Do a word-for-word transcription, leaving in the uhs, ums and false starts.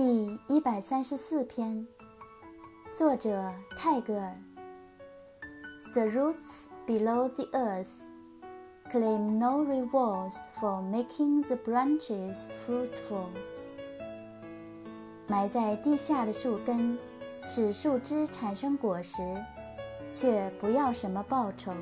第一百三十四篇，作者泰戈尔。 The roots below the earth claim no rewards for making the branches fruitful. 埋在地下的树根，使树枝产生果实，却不要什么报酬。